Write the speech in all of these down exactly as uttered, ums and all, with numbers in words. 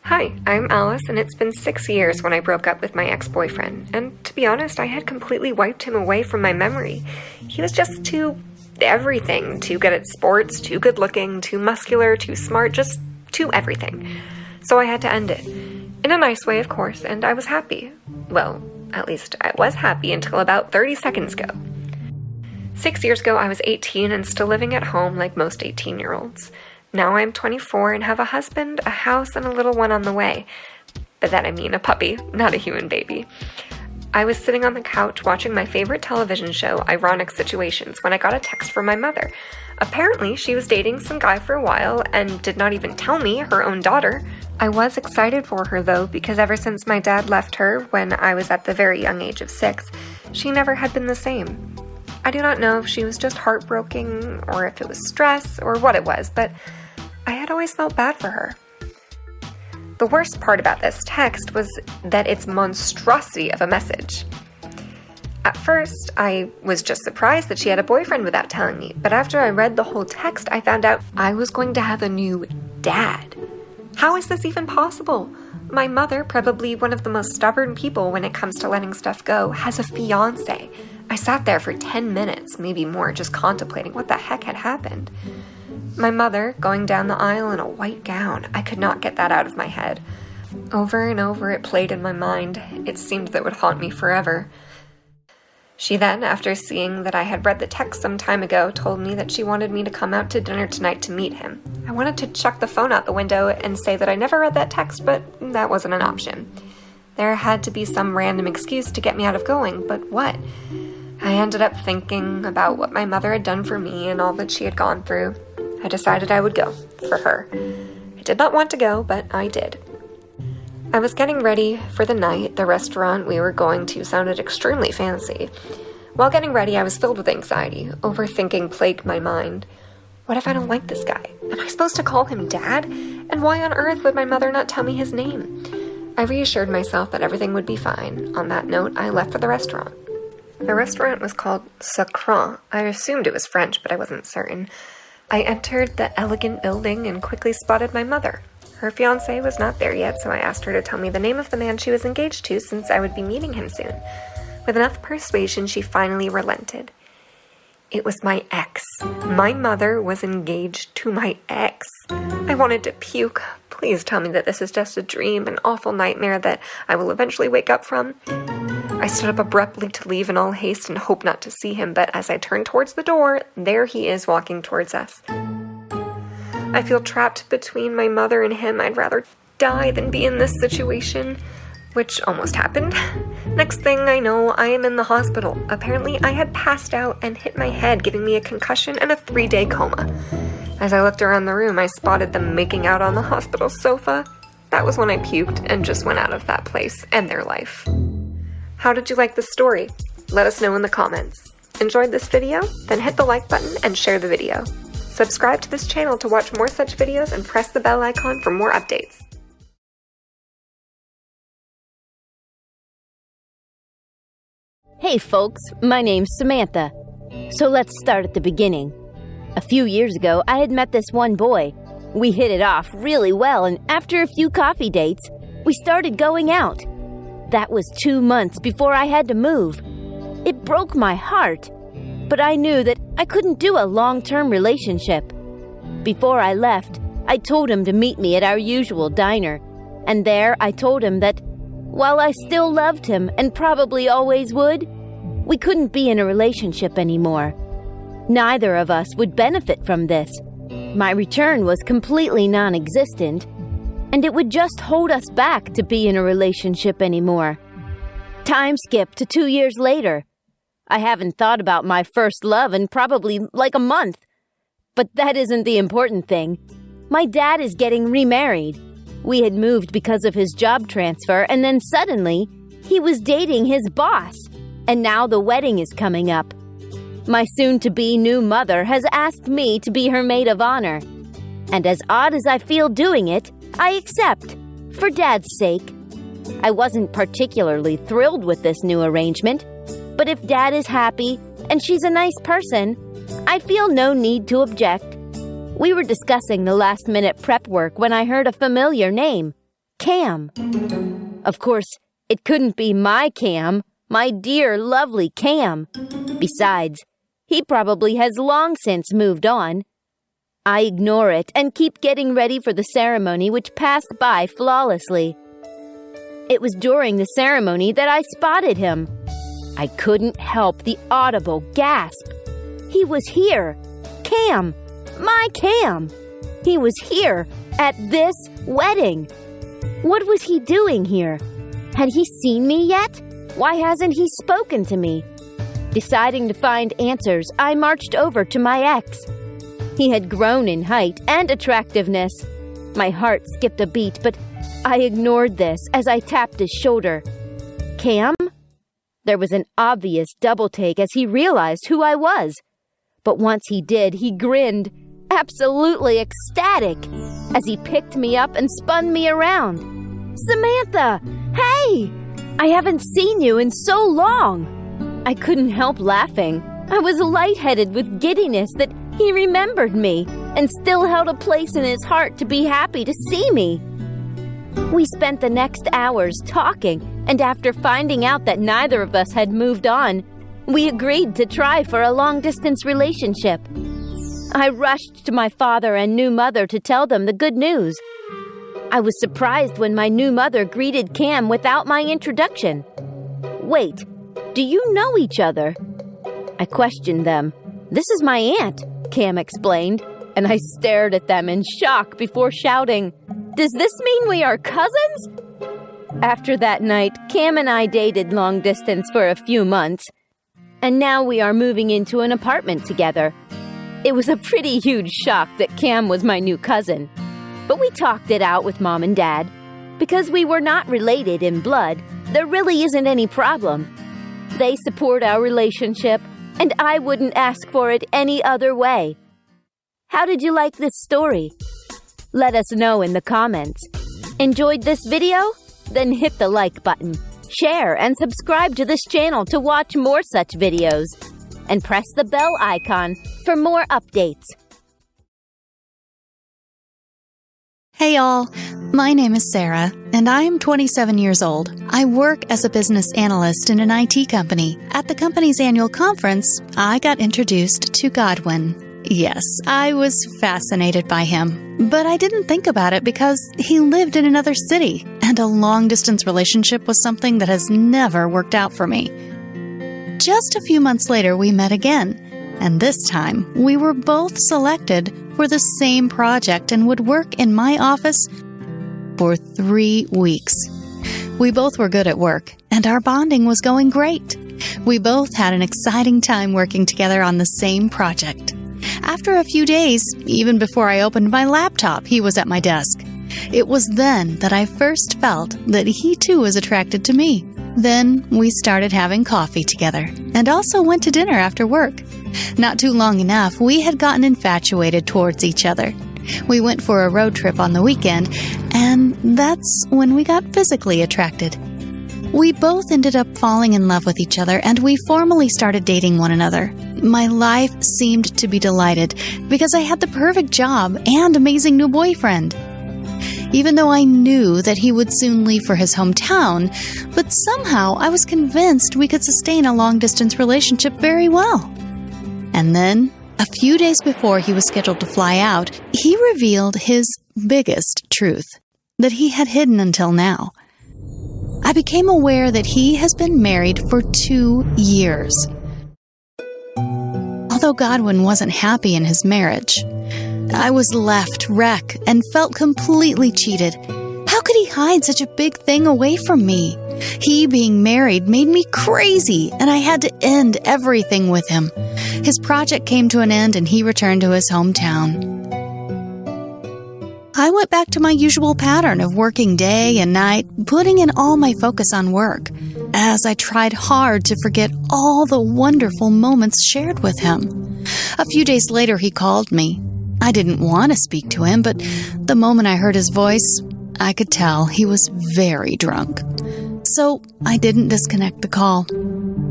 Hi, I'm Alice, and it's been six years when I broke up with my ex-boyfriend, and to be honest, I had completely wiped him away from my memory. He was just too everything, too good at sports, too good looking, too muscular, too smart, just too everything. So I had to end it. In a nice way, of course, and I was happy. Well, at least I was happy until about thirty seconds ago. Six years ago, I was eighteen and still living at home like most eighteen-year-olds. Now I'm twenty-four and have a husband, a house, and a little one on the way. By that I mean a puppy, not a human baby. I was sitting on the couch watching my favorite television show, Ironic Situations, when I got a text from my mother. Apparently, she was dating some guy for a while and did not even tell me, her own daughter. I was excited for her, though, because ever since my dad left her when I was at the very young age of six, she never had been the same. I do not know if she was just heartbroken or if it was stress or what it was, but I had always felt bad for her. The worst part about this text was that it's monstrosity of a message. At first, I was just surprised that she had a boyfriend without telling me, but after I read the whole text, I found out I was going to have a new dad. How is this even possible? My mother, probably one of the most stubborn people when it comes to letting stuff go, has a fiancé. I sat there for ten minutes, maybe more, just contemplating what the heck had happened. My mother, going down the aisle in a white gown, I could not get that out of my head. Over and over it played in my mind. It seemed that it would haunt me forever. She then, after seeing that I had read the text some time ago, told me that she wanted me to come out to dinner tonight to meet him. I wanted to chuck the phone out the window and say that I never read that text, but that wasn't an option. There had to be some random excuse to get me out of going, but what? I ended up thinking about what my mother had done for me and all that she had gone through. I decided I would go, for her. I did not want to go, but I did. I was getting ready for the night. The restaurant we were going to sounded extremely fancy. While getting ready, I was filled with anxiety. Overthinking plagued my mind. What if I don't like this guy? Am I supposed to call him Dad? And why on earth would my mother not tell me his name? I reassured myself that everything would be fine. On that note, I left for the restaurant. The restaurant was called Sacron. I assumed it was French, but I wasn't certain. I entered the elegant building and quickly spotted my mother. Her fiancé was not there yet, so I asked her to tell me the name of the man she was engaged to since I would be meeting him soon. With enough persuasion, she finally relented. It was my ex. My mother was engaged to my ex. I wanted to puke. Please tell me that this is just a dream, an awful nightmare that I will eventually wake up from. I stood up abruptly to leave in all haste and hope not to see him, but as I turned towards the door, there he is walking towards us. I feel trapped between my mother and him. I'd rather die than be in this situation, which almost happened. Next thing I know, I am in the hospital. Apparently, I had passed out and hit my head, giving me a concussion and a three-day coma. As I looked around the room, I spotted them making out on the hospital sofa. That was when I puked and just went out of that place and their life. How did you like this story? Let us know in the comments. Enjoyed this video? Then hit the like button and share the video. Subscribe to this channel to watch more such videos and press the bell icon for more updates. Hey folks, my name's Samantha. So let's start at the beginning. A few years ago, I had met this one boy. We hit it off really well, and after a few coffee dates, we started going out. That was two months before I had to move. It broke my heart, but I knew that I couldn't do a long-term relationship. Before I left, I told him to meet me at our usual diner, and there I told him that while I still loved him and probably always would, we couldn't be in a relationship anymore. Neither of us would benefit from this. My return was completely non-existent, and it would just hold us back to be in a relationship anymore. Time skipped to two years later. I haven't thought about my first love in probably like a month. But that isn't the important thing. My dad is getting remarried. We had moved because of his job transfer, and then suddenly, he was dating his boss. And now the wedding is coming up. My soon-to-be new mother has asked me to be her maid of honor. And as odd as I feel doing it, I accept, for Dad's sake. I wasn't particularly thrilled with this new arrangement, but if Dad is happy and she's a nice person, I feel no need to object. We were discussing the last-minute prep work when I heard a familiar name, Cam. Of course, it couldn't be my Cam, my dear, lovely Cam. Besides, he probably has long since moved on. I ignore it and keep getting ready for the ceremony, which passed by flawlessly. It was during the ceremony that I spotted him. I couldn't help the audible gasp. He was here. Cam. My Cam. He was here at this wedding. What was he doing here? Had he seen me yet? Why hasn't he spoken to me? Deciding to find answers, I marched over to my ex. He had grown in height and attractiveness. My heart skipped a beat, but I ignored this as I tapped his shoulder. Cam? There was an obvious double-take as he realized who I was. But once he did, he grinned, absolutely ecstatic, as he picked me up and spun me around. Samantha! Hey! I haven't seen you in so long! I couldn't help laughing. I was lightheaded with giddiness that he remembered me and still held a place in his heart to be happy to see me. We spent the next hours talking, and after finding out that neither of us had moved on, we agreed to try for a long-distance relationship. I rushed to my father and new mother to tell them the good news. I was surprised when my new mother greeted Cam without my introduction. Wait. Do you know each other? I questioned them. This is my aunt, Cam explained, and I stared at them in shock before shouting, Does this mean we are cousins? After that night, Cam and I dated long distance for a few months, and now we are moving into an apartment together. It was a pretty huge shock that Cam was my new cousin, but we talked it out with Mom and Dad. Because we were not related in blood, there really isn't any problem. They support our relationship, and I wouldn't ask for it any other way. How did you like this story? Let us know in the comments. Enjoyed this video? Then hit the like button, share, and subscribe to this channel to watch more such videos. And press the bell icon for more updates. Hey y'all, my name is Sarah, and I am twenty-seven years old. I work as a business analyst in an I T company. At the company's annual conference, I got introduced to Godwin. Yes, I was fascinated by him, but I didn't think about it because he lived in another city, and a long-distance relationship was something that has never worked out for me. Just a few months later, we met again, and this time we were both selected for the same project and would work in my office for three weeks. We both were good at work, and our bonding was going great. We both had an exciting time working together on the same project. After a few days, even before I opened my laptop, he was at my desk. It was then that I first felt that he too was attracted to me. Then we started having coffee together and also went to dinner after work. Not too long enough, we had gotten infatuated towards each other. We went for a road trip on the weekend, and that's when we got physically attracted. We both ended up falling in love with each other, and we formally started dating one another. My life seemed to be delighted because I had the perfect job and amazing new boyfriend. Even though I knew that he would soon leave for his hometown, but somehow I was convinced we could sustain a long-distance relationship very well. And then, a few days before he was scheduled to fly out, he revealed his biggest truth that he had hidden until now. I became aware that he has been married for two years. Although Godwin wasn't happy in his marriage, I was left wrecked and felt completely cheated. How could he hide such a big thing away from me? He being married made me crazy, and I had to end everything with him. His project came to an end, and he returned to his hometown. I went back to my usual pattern of working day and night, putting in all my focus on work, as I tried hard to forget all the wonderful moments shared with him. A few days later, he called me. I didn't want to speak to him, but the moment I heard his voice, I could tell he was very drunk. So I didn't disconnect the call.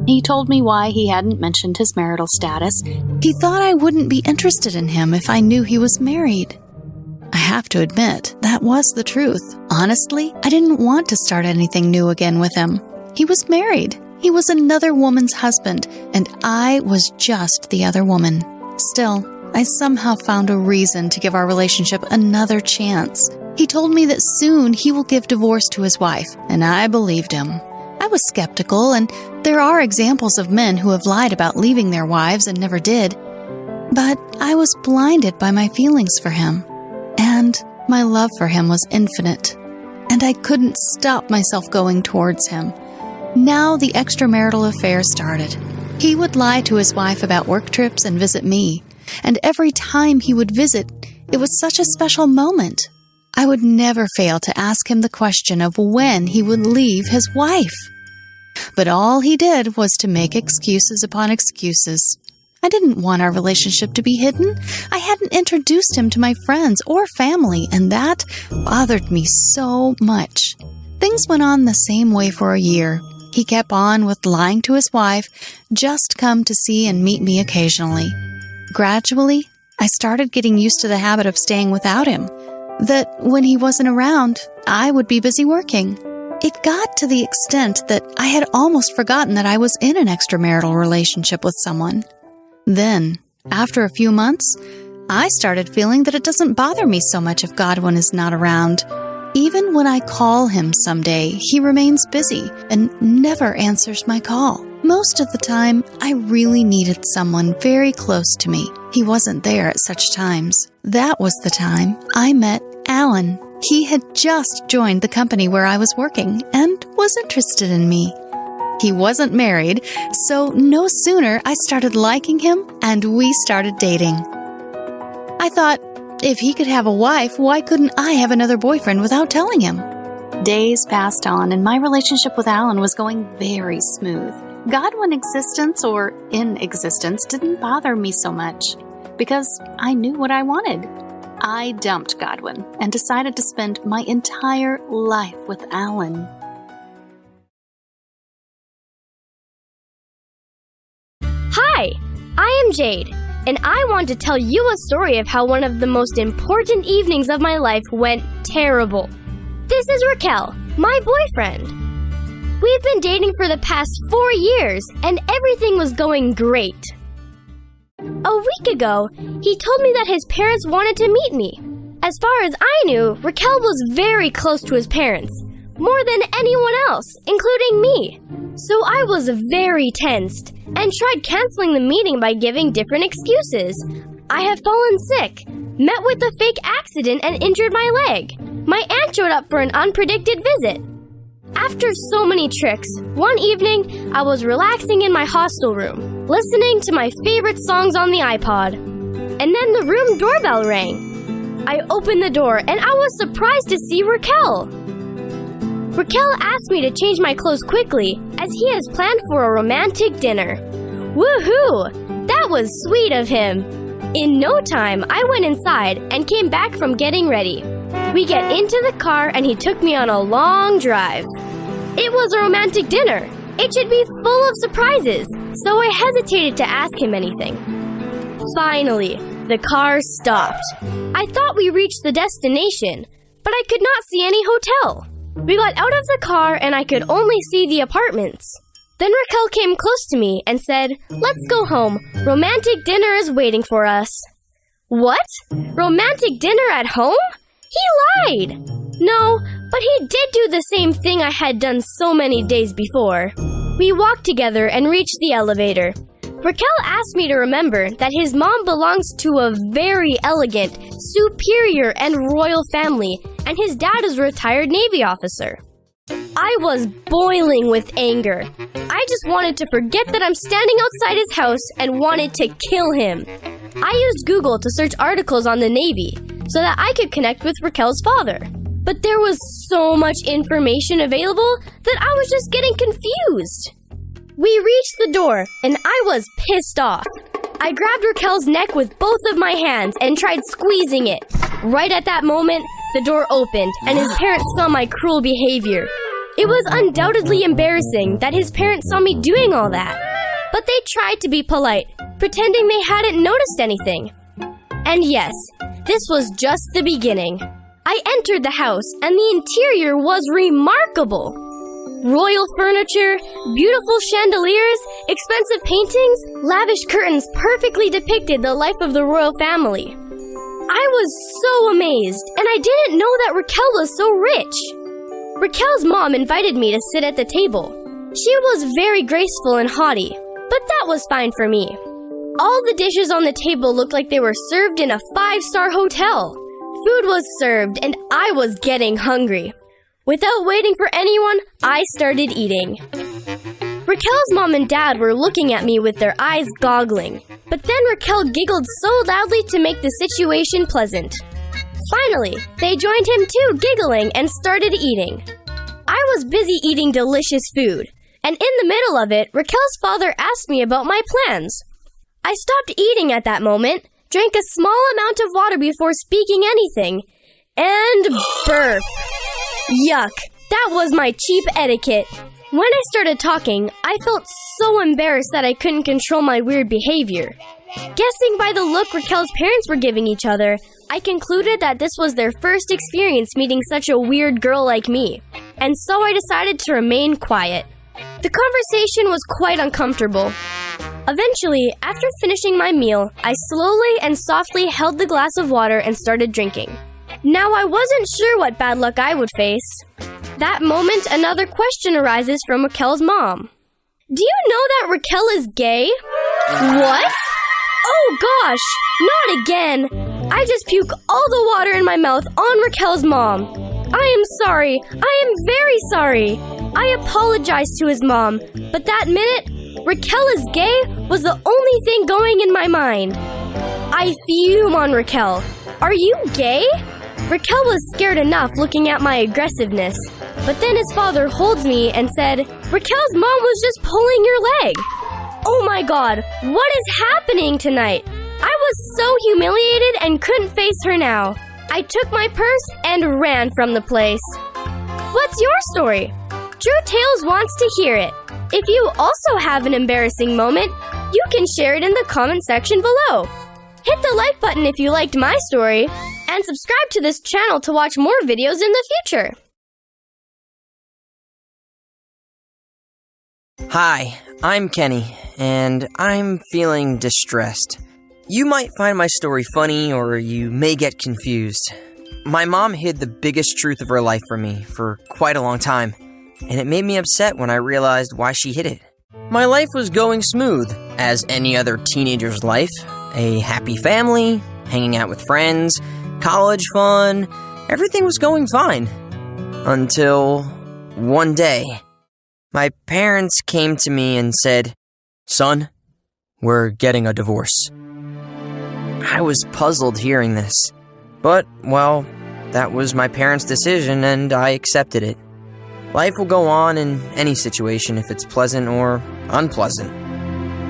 He told me why he hadn't mentioned his marital status. He thought I wouldn't be interested in him if I knew he was married. I have to admit, that was the truth. Honestly, I didn't want to start anything new again with him. He was married. He was another woman's husband, and I was just the other woman. Still, I somehow found a reason to give our relationship another chance. He told me that soon he will give divorce to his wife, and I believed him. I was skeptical, and there are examples of men who have lied about leaving their wives and never did. But I was blinded by my feelings for him, and my love for him was infinite, and I couldn't stop myself going towards him. Now the extramarital affair started. He would lie to his wife about work trips and visit me, and every time he would visit, it was such a special moment. I would never fail to ask him the question of when he would leave his wife. But all he did was to make excuses upon excuses. I didn't want our relationship to be hidden. I hadn't introduced him to my friends or family, and that bothered me so much. Things went on the same way for a year. He kept on with lying to his wife, just come to see and meet me occasionally. Gradually, I started getting used to the habit of staying without him. That when he wasn't around, I would be busy working. It got to the extent that I had almost forgotten that I was in an extramarital relationship with someone. Then, after a few months, I started feeling that it doesn't bother me so much if Godwin is not around. Even when I call him someday, he remains busy and never answers my call. Most of the time, I really needed someone very close to me. He wasn't there at such times. That was the time I met Alan. He had just joined the company where I was working and was interested in me. He wasn't married, so no sooner I started liking him and we started dating. I thought, if he could have a wife, why couldn't I have another boyfriend without telling him? Days passed on, and my relationship with Alan was going very smooth. Godwin existence or in-existence didn't bother me so much, because I knew what I wanted. I dumped Godwin and decided to spend my entire life with Alan. Hi, I am Jade, and I want to tell you a story of how one of the most important evenings of my life went terrible. This is Raquel, my boyfriend. We've been dating for the past four years, and everything was going great. A week ago, he told me that his parents wanted to meet me. As far as I knew, Raquel was very close to his parents, more than anyone else, including me. So I was very tensed and tried canceling the meeting by giving different excuses. I have fallen sick, met with a fake accident, and injured my leg. My aunt showed up for an unpredicted visit. After so many tricks, one evening, I was relaxing in my hostel room, listening to my favorite songs on the iPod. And then the room doorbell rang. I opened the door, and I was surprised to see Raquel. Raquel asked me to change my clothes quickly, as he has planned for a romantic dinner. Woohoo! That was sweet of him. In no time, I went inside and came back from getting ready. We get into the car, and he took me on a long drive. It was a romantic dinner. It should be full of surprises, so I hesitated to ask him anything. Finally, the car stopped. I thought we reached the destination, but I could not see any hotel. We got out of the car, and I could only see the apartments. Then Raquel came close to me and said, "Let's go home. Romantic dinner is waiting for us." What? Romantic dinner at home? He lied! No, but he did do the same thing I had done so many days before. We walked together and reached the elevator. Raquel asked me to remember that his mom belongs to a very elegant, superior, and royal family, and his dad is a retired Navy officer. I was boiling with anger. I just wanted to forget that I'm standing outside his house and wanted to kill him. I used Google to search articles on the Navy, so that I could connect with Raquel's father. But there was so much information available that I was just getting confused. We reached the door, and I was pissed off. I grabbed Raquel's neck with both of my hands and tried squeezing it. Right at that moment, the door opened, and his parents saw my cruel behavior. It was undoubtedly embarrassing that his parents saw me doing all that, but they tried to be polite, pretending they hadn't noticed anything. And yes, this was just the beginning. I entered the house, and the interior was remarkable. Royal furniture, beautiful chandeliers, expensive paintings, lavish curtains perfectly depicted the life of the royal family. I was so amazed, and I didn't know that Raquel was so rich. Raquel's mom invited me to sit at the table. She was very graceful and haughty, but that was fine for me. All the dishes on the table looked like they were served in a five-star hotel. Food was served, and I was getting hungry. Without waiting for anyone, I started eating. Raquel's mom and dad were looking at me with their eyes goggling, but then Raquel giggled so loudly to make the situation pleasant. Finally, they joined him too, giggling, and started eating. I was busy eating delicious food, and in the middle of it, Raquel's father asked me about my plans. I stopped eating at that moment, drank a small amount of water before speaking anything, and burp. Yuck, that was my cheap etiquette. When I started talking, I felt so embarrassed that I couldn't control my weird behavior. Guessing by the look Raquel's parents were giving each other, I concluded that this was their first experience meeting such a weird girl like me, and so I decided to remain quiet. The conversation was quite uncomfortable. Eventually, after finishing my meal, I slowly and softly held the glass of water and started drinking. Now I wasn't sure what bad luck I would face. That moment, another question arises from Raquel's mom. Do you know that Raquel is gay? What? Oh gosh, not again! I just puked all the water in my mouth on Raquel's mom. I am sorry, I am very sorry. I apologize to his mom, but that minute, Raquel is gay was the only thing going in my mind. I fume on Raquel. Are you gay? Raquel was scared enough looking at my aggressiveness, but then his father holds me and said, Raquel's mom was just pulling your leg. Oh my god, what is happening tonight? I was so humiliated and couldn't face her now. I took my purse and ran from the place. What's your story? Drew Tales wants to hear it. If you also have an embarrassing moment, you can share it in the comment section below. Hit the like button if you liked my story, and subscribe to this channel to watch more videos in the future. Hi, I'm Kenny, and I'm feeling distressed. You might find my story funny, or you may get confused. My mom hid the biggest truth of her life from me for quite a long time, and it made me upset when I realized why she hid it. My life was going smooth, as any other teenager's life. A happy family, hanging out with friends, college fun, everything was going fine. Until one day, my parents came to me and said, "Son, we're getting a divorce." I was puzzled hearing this, but, well, that was my parents' decision and I accepted it. Life will go on in any situation if it's pleasant or unpleasant.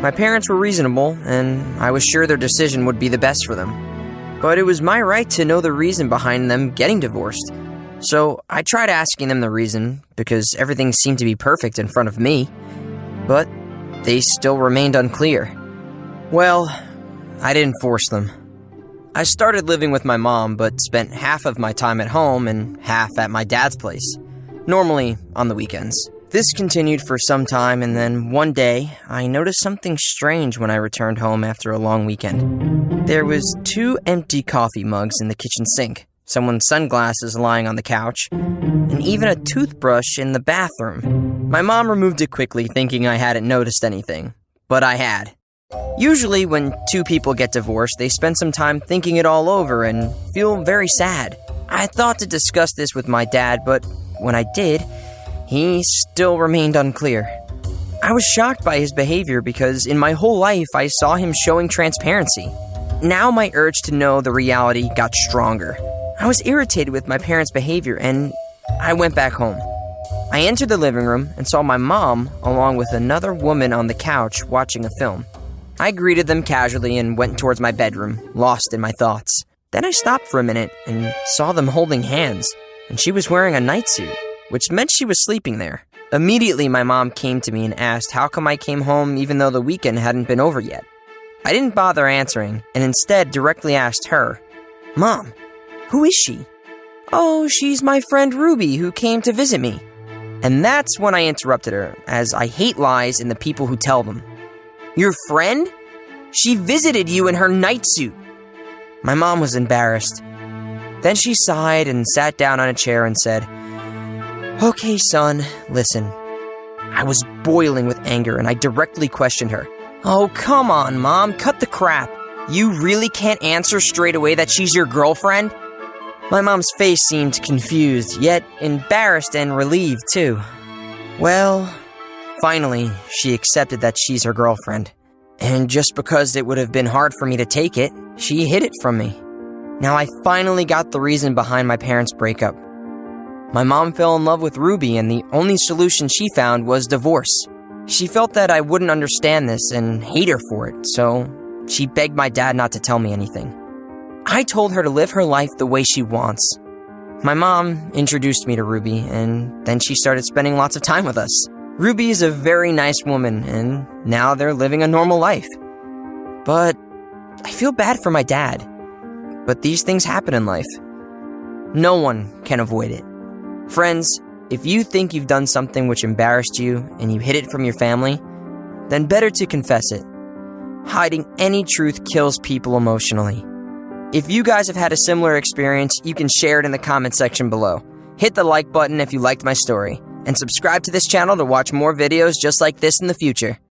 My parents were reasonable, and I was sure their decision would be the best for them. But it was my right to know the reason behind them getting divorced. So I tried asking them the reason, because everything seemed to be perfect in front of me. But they still remained unclear. Well, I didn't force them. I started living with my mom, but spent half of my time at home and half at my dad's place, normally on the weekends. This continued for some time, and then one day, I noticed something strange when I returned home after a long weekend. There was two empty coffee mugs in the kitchen sink, someone's sunglasses lying on the couch, and even a toothbrush in the bathroom. My mom removed it quickly, thinking I hadn't noticed anything, but I had. Usually, when two people get divorced, they spend some time thinking it all over and feel very sad. I thought to discuss this with my dad, but when I did, he still remained unclear. I was shocked by his behavior because in my whole life I saw him showing transparency. Now my urge to know the reality got stronger. I was irritated with my parents' behavior and I went back home. I entered the living room and saw my mom along with another woman on the couch watching a film. I greeted them casually and went towards my bedroom, lost in my thoughts. Then I stopped for a minute and saw them holding hands, and she was wearing a nightsuit. which meant she was sleeping there. Immediately, my mom came to me and asked how come I came home even though the weekend hadn't been over yet. I didn't bother answering, and instead directly asked her, "Mom, who is she?" "Oh, she's my friend Ruby who came to visit me." And that's when I interrupted her, as I hate lies and the people who tell them. "Your friend? She visited you in her night suit." My mom was embarrassed. Then she sighed and sat down on a chair and said, "Okay, son, listen." I was boiling with anger and I directly questioned her. "Oh, come on, Mom, cut the crap. You really can't answer straight away that she's your girlfriend?" My mom's face seemed confused, yet embarrassed and relieved, too. Well, finally, she accepted that she's her girlfriend. And just because it would have been hard for me to take it, she hid it from me. Now I finally got the reason behind my parents' breakup. My mom fell in love with Ruby, and the only solution she found was divorce. She felt that I wouldn't understand this and hate her for it, so she begged my dad not to tell me anything. I told her to live her life the way she wants. My mom introduced me to Ruby, and then she started spending lots of time with us. Ruby is a very nice woman, and now they're living a normal life. But I feel bad for my dad. But these things happen in life. No one can avoid it. Friends, if you think you've done something which embarrassed you and you hid it from your family, then better to confess it. Hiding any truth kills people emotionally. If you guys have had a similar experience, you can share it in the comment section below. Hit the like button if you liked my story, and subscribe to this channel to watch more videos just like this in the future.